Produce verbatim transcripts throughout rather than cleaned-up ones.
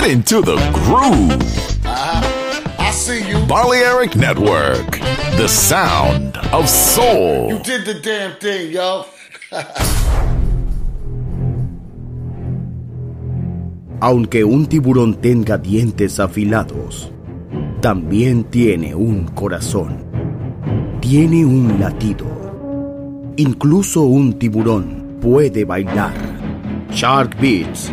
Get into the groove. Uh, I see you. Balearic Network, the sound of soul. You did the damn thing, yo. Aunque un tiburón tenga dientes afilados, también tiene un corazón. Tiene un latido. Incluso un tiburón puede bailar. Shark Beats.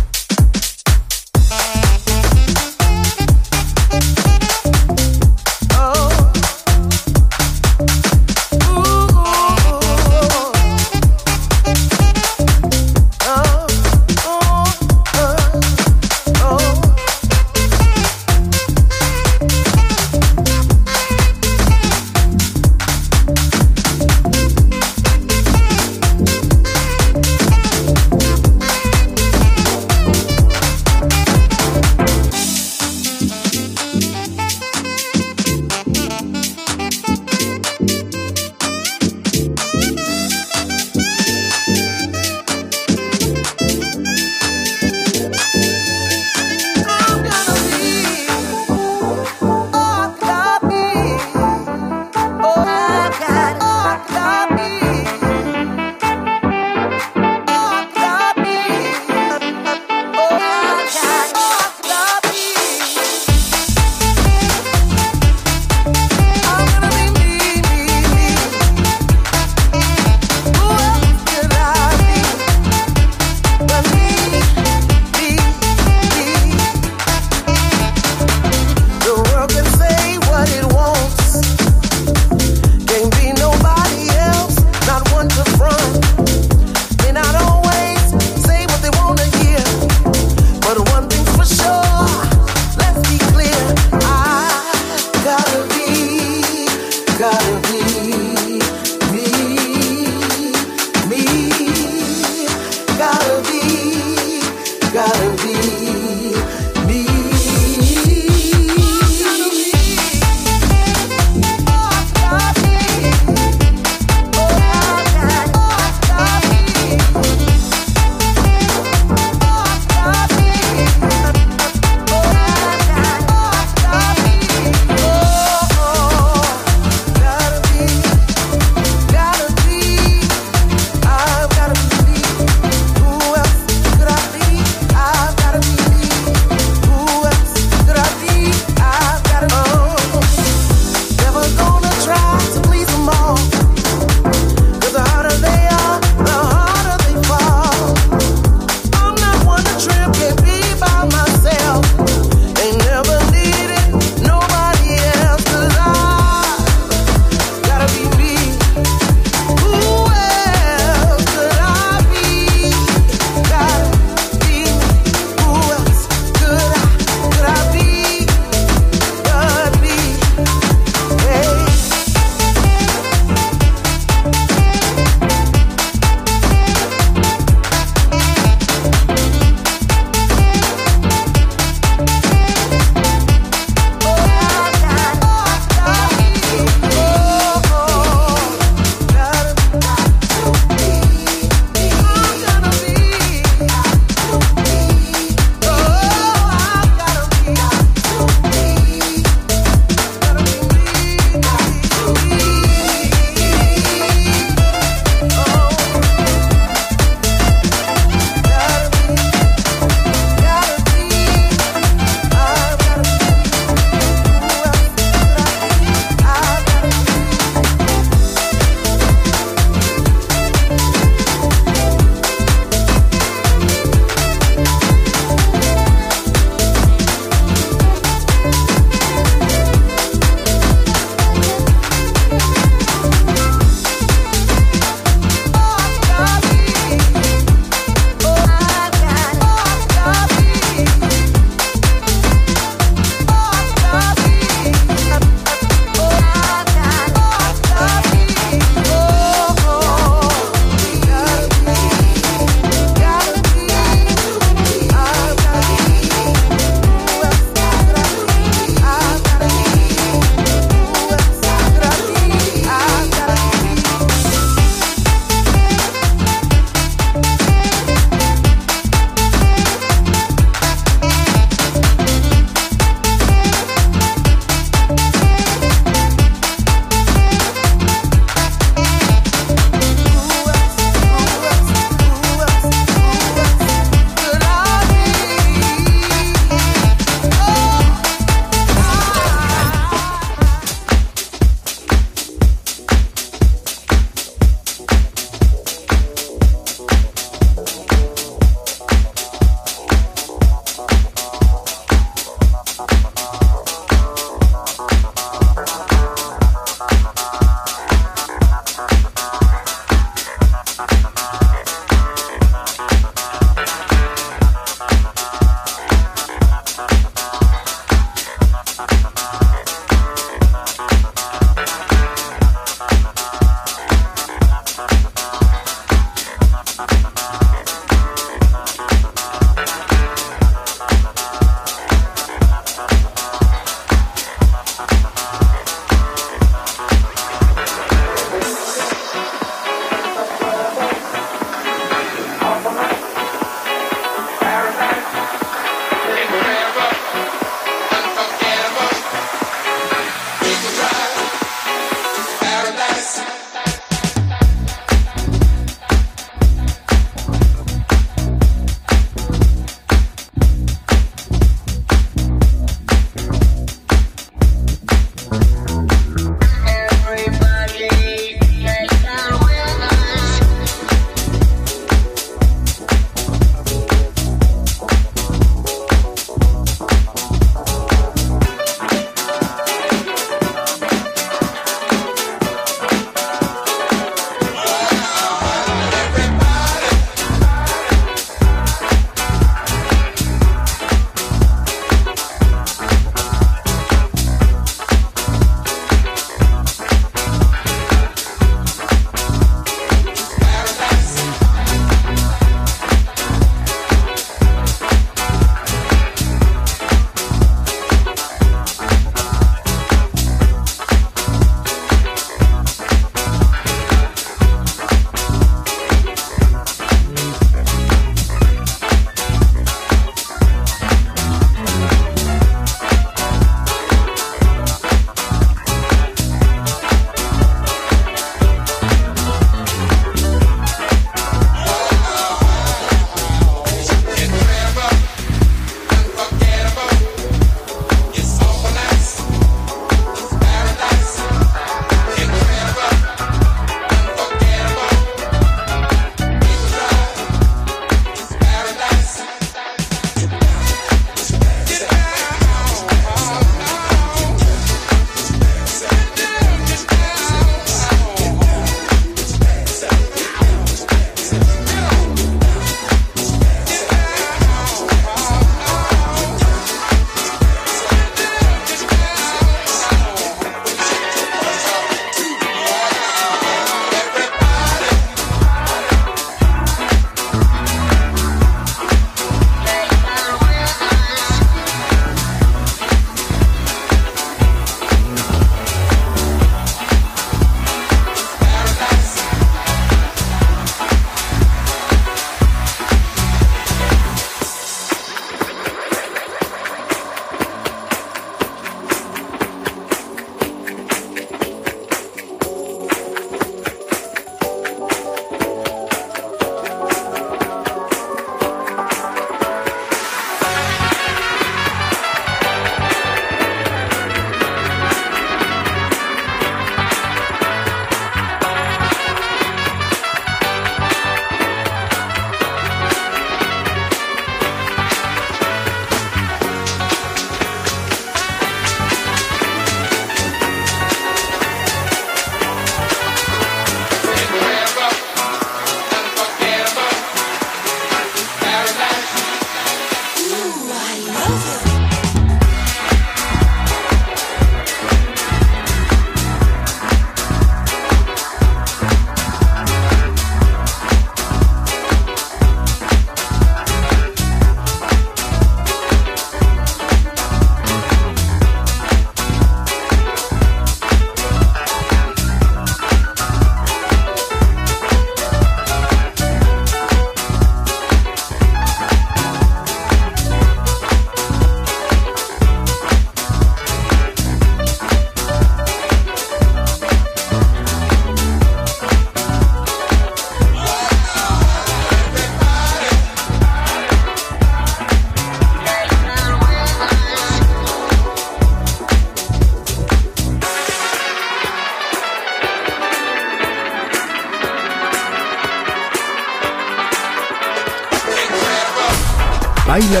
Baila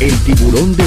El tiburón de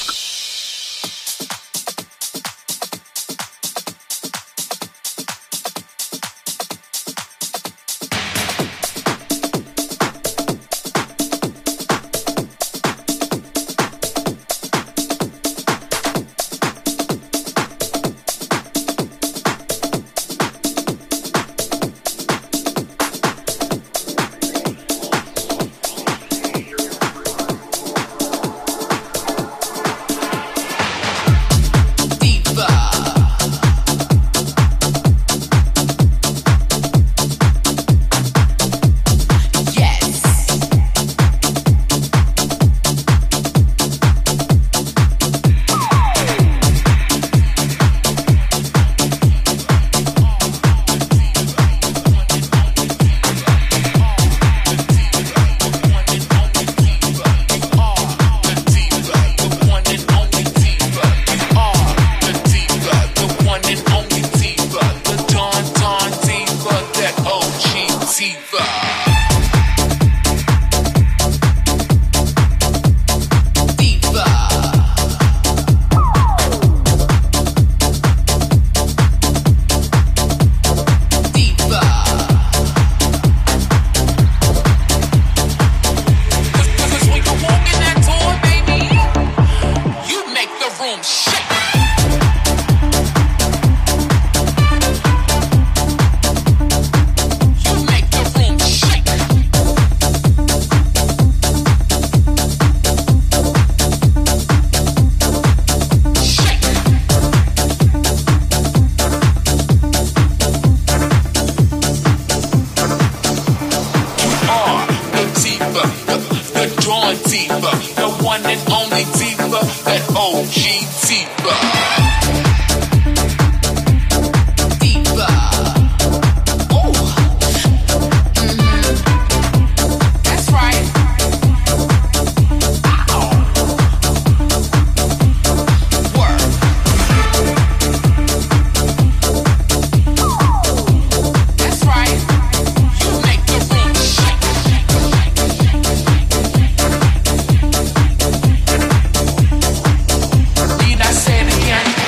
Did I say it again?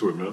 to it, man.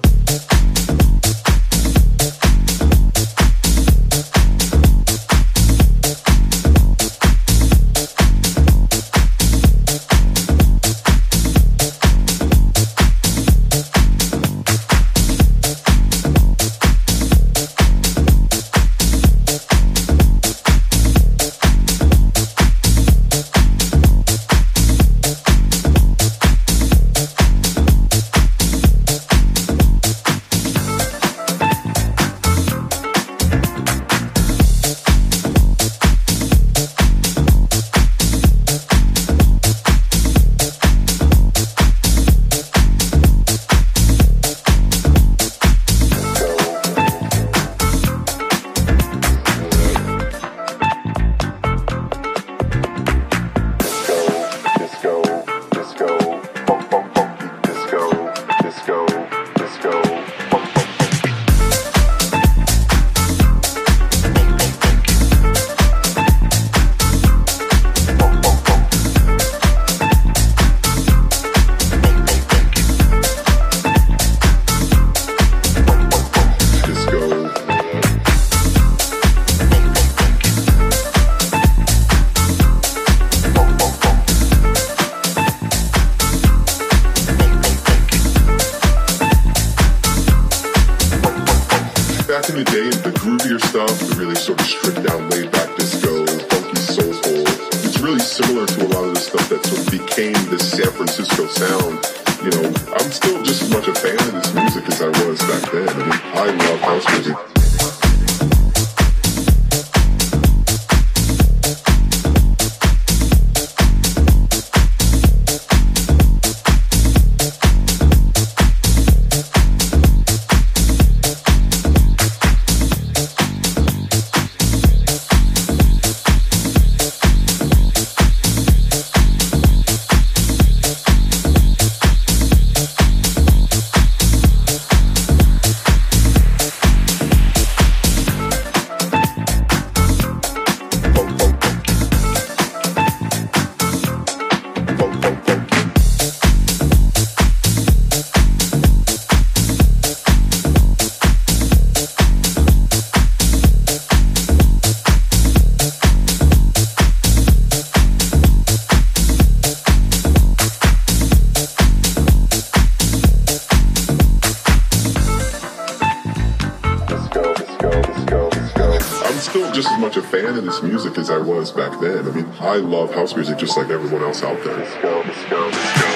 Music as I was back then. I mean, I love house music just like everyone else out there. Let's go, let's go, let's go.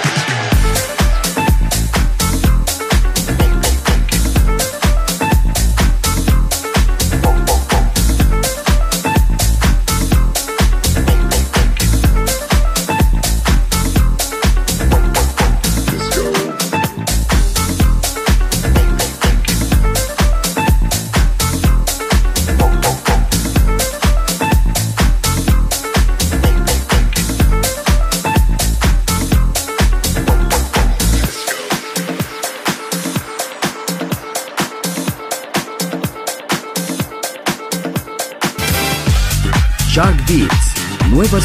Shark Beats, nuevas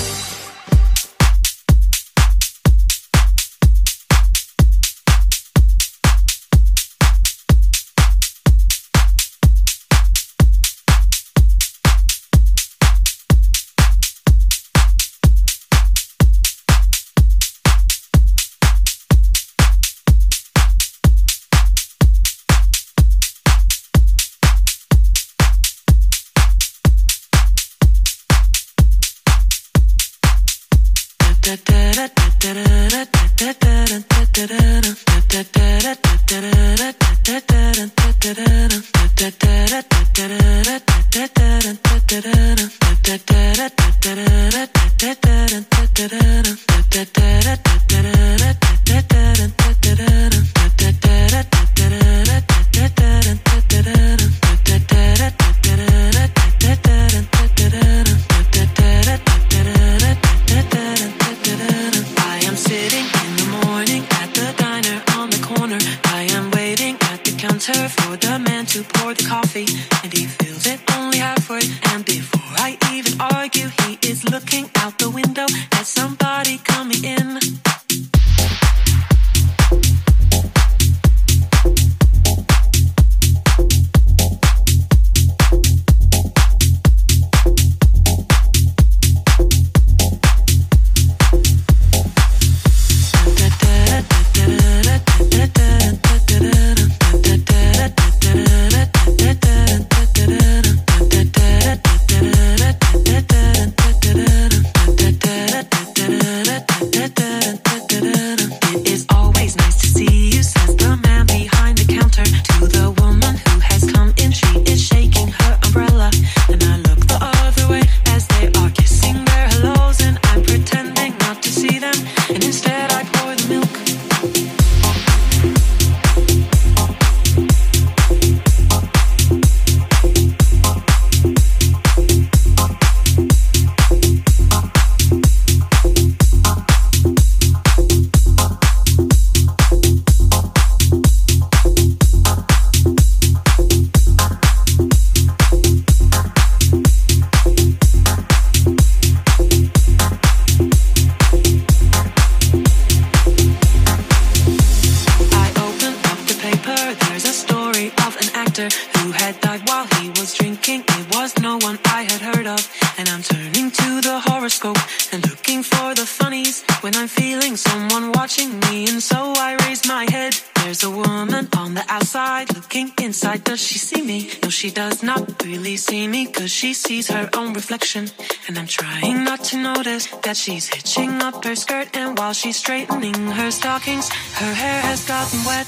For the man to pour the coffee, and he fills it only halfway. And before I even argue, he is looking out the window at somebody coming in. And I'm trying not to notice that she's hitching up her skirt, and while she's straightening her stockings, her hair has gotten wet.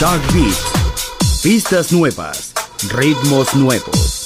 Shark Beats. Pistas nuevas, ritmos nuevos.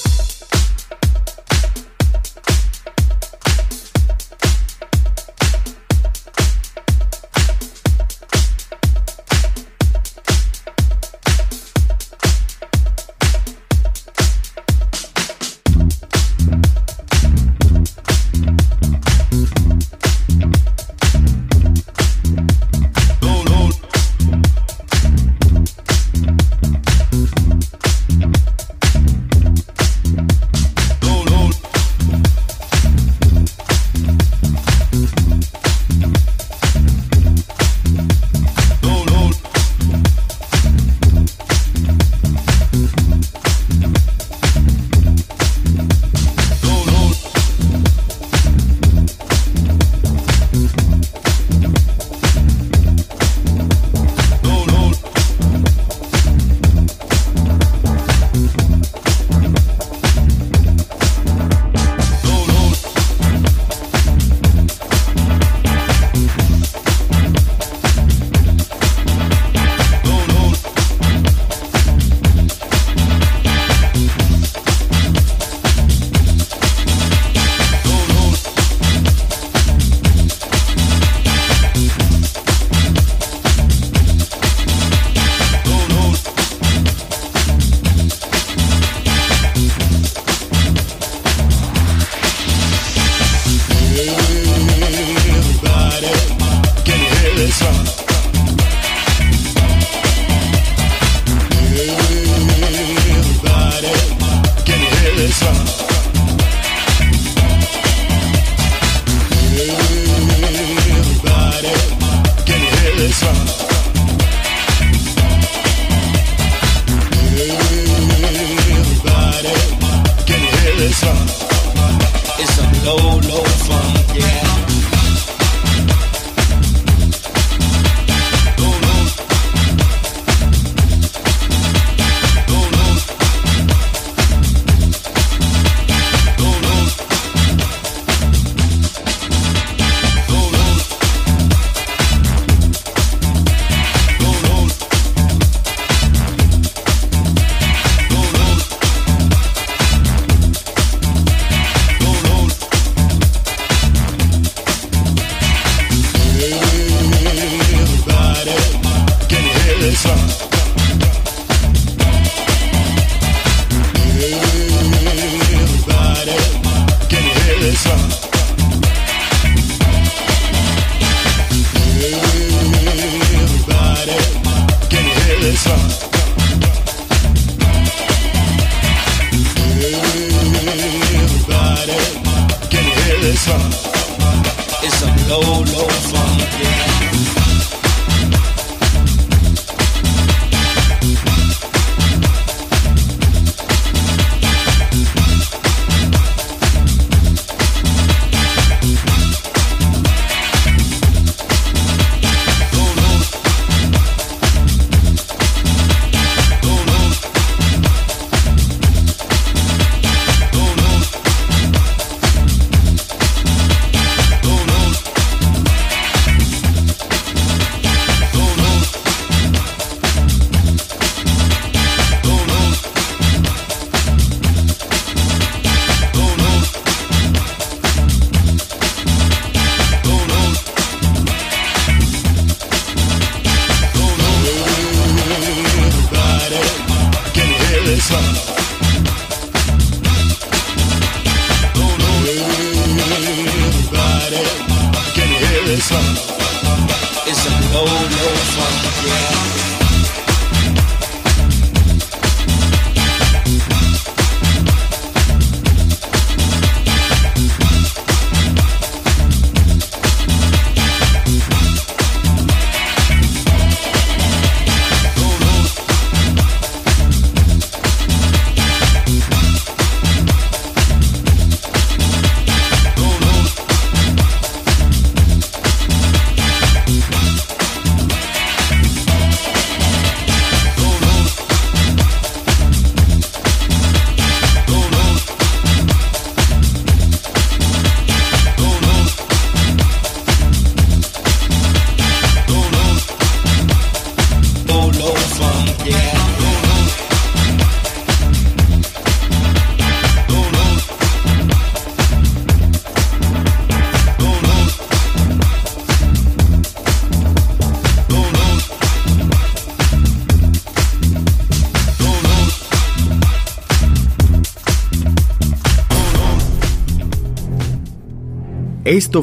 Esto